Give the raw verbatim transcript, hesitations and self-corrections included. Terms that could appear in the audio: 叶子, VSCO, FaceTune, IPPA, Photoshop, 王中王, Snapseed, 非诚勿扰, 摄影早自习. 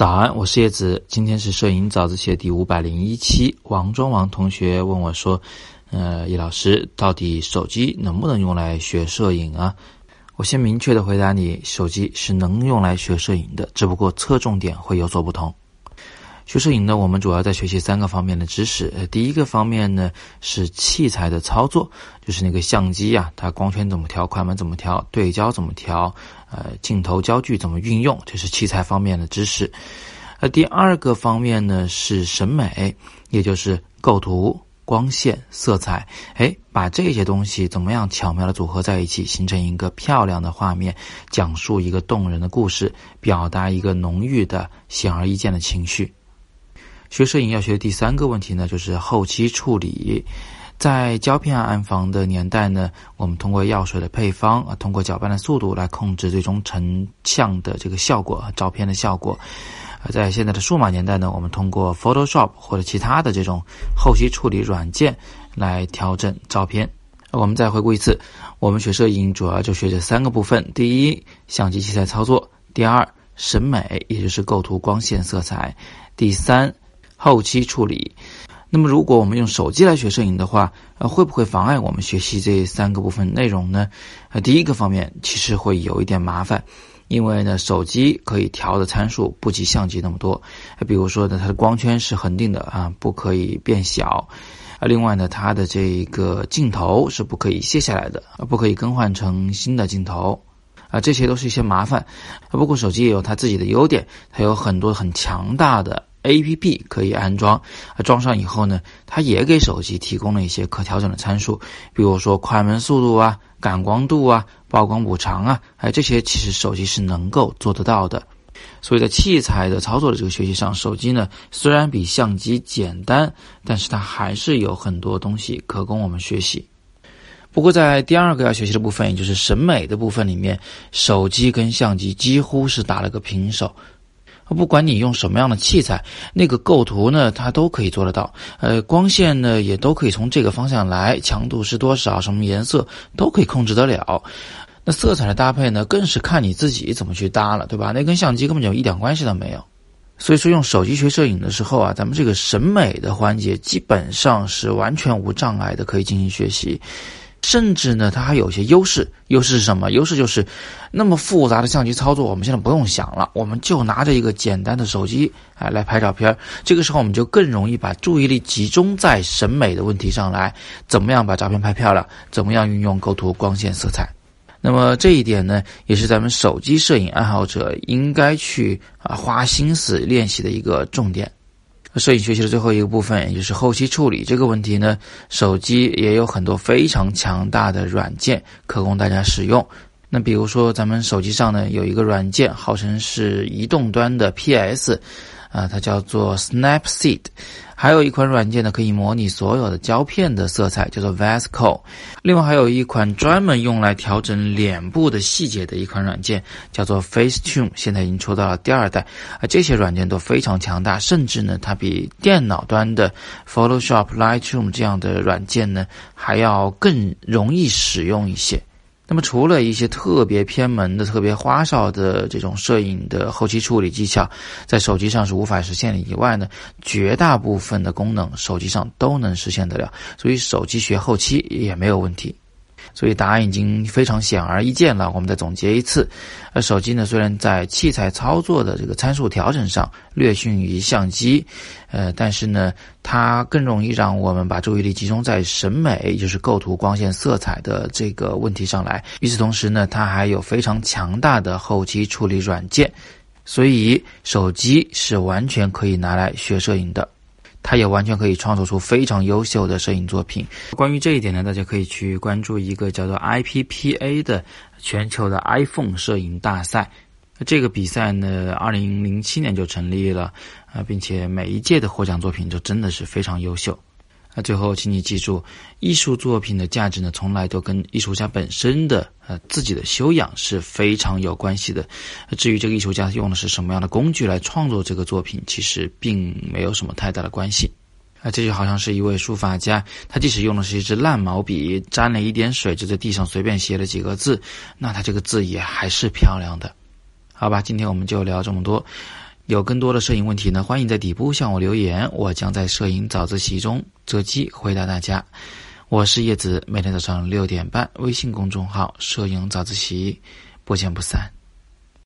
早安，我是叶子，今天是摄影早自习的第五百零一期。王中王同学问我说，呃，叶老师，到底手机能不能用来学摄影啊？我先明确的回答你，手机是能用来学摄影的，只不过侧重点会有所不同。学摄影呢，我们主要在学习三个方面的知识。呃、第一个方面呢是器材的操作，就是那个相机啊，它光圈怎么调，快门怎么调，对焦怎么调，呃，镜头焦距怎么运用，这是器材方面的知识。呃、第二个方面呢是审美，也就是构图、光线、色彩，哎，把这些东西怎么样巧妙的组合在一起，形成一个漂亮的画面，讲述一个动人的故事，表达一个浓郁的显而易见的情绪。学摄影要学的第三个问题呢，就是后期处理。在胶片暗房的年代呢，我们通过药水的配方啊，通过搅拌的速度来控制最终成像的这个效果，照片的效果。在现在的数码年代呢，我们通过 Photoshop 或者其他的这种后期处理软件来调整照片。我们再回顾一次，我们学摄影主要就学这三个部分：第一，相机器材操作；第二，审美，也就是构图、光线、色彩；第三，后期处理。那么如果我们用手机来学摄影的话，呃，会不会妨碍我们学习这三个部分内容呢？呃，第一个方面其实会有一点麻烦，因为呢，手机可以调的参数不及相机那么多。呃、比如说呢，它的光圈是恒定的啊，不可以变小。啊，另外呢，它的这个镜头是不可以卸下来的，不可以更换成新的镜头。啊，这些都是一些麻烦。不过手机也有它自己的优点，它有很多很强大的 A P P 可以安装，装上以后呢，它也给手机提供了一些可调整的参数，比如说快门速度啊、感光度啊、曝光补偿啊，哎，这些其实手机是能够做得到的。所以在器材的操作的这个学习上，手机呢虽然比相机简单，但是它还是有很多东西可供我们学习。不过在第二个要学习的部分，也就是审美的部分里面，手机跟相机几乎是打了个平手。不管你用什么样的器材，那个构图呢它都可以做得到，呃，光线呢也都可以从这个方向来，强度是多少，什么颜色都可以控制得了。那色彩的搭配呢更是看你自己怎么去搭了，对吧？那跟相机根本就一点关系都没有。所以说用手机学摄影的时候啊，咱们这个审美的环节基本上是完全无障碍的，可以进行学习。甚至呢它还有些优势。优势是什么？优势就是那么复杂的相机操作我们现在不用想了，我们就拿着一个简单的手机哎来拍照片。这个时候我们就更容易把注意力集中在审美的问题上来，怎么样把照片拍漂亮，怎么样运用构图、光线、色彩。那么这一点呢也是咱们手机摄影爱好者应该去啊花心思练习的一个重点。摄影学习的最后一个部分，也就是后期处理这个问题呢，手机也有很多非常强大的软件可供大家使用。那比如说咱们手机上呢有一个软件，号称是移动端的 P S， 啊，它叫做 Snapseed。 还有一款软件呢可以模拟所有的胶片的色彩，叫做 V S C O。 另外还有一款专门用来调整脸部的细节的一款软件，叫做 FaceTune， 现在已经出到了第二代。啊，这些软件都非常强大，甚至呢它比电脑端的 Photoshop、Lightroom 这样的软件呢还要更容易使用一些。那么除了一些特别偏门的、特别花哨的这种摄影的后期处理技巧在手机上是无法实现的以外呢，绝大部分的功能手机上都能实现得了，所以手机学后期也没有问题。所以答案已经非常显而易见了，我们再总结一次。而手机呢虽然在器材操作的这个参数调整上略逊于相机，呃，但是呢它更容易让我们把注意力集中在审美，就是构图、光线、色彩的这个问题上来。与此同时呢它还有非常强大的后期处理软件，所以手机是完全可以拿来学摄影的，它也完全可以创作出非常优秀的摄影作品。关于这一点呢，大家可以去关注一个叫做 I P P A 的全球的 iPhone 摄影大赛。这个比赛呢二零零七年就成立了啊，并且每一届的获奖作品就真的是非常优秀。那最后请你记住，艺术作品的价值呢从来都跟艺术家本身的呃自己的修养是非常有关系的。至于这个艺术家用的是什么样的工具来创作这个作品，其实并没有什么太大的关系。啊，这就好像是一位书法家，他即使用的是一支烂毛笔，沾了一点水，就在地上随便写了几个字，那他这个字也还是漂亮的。好吧，今天我们就聊这么多。有更多的摄影问题呢，欢迎在底部向我留言，我将在摄影早自习中择机回答大家。我是叶子，每天早上六点半，微信公众号摄影早自习，不见不散。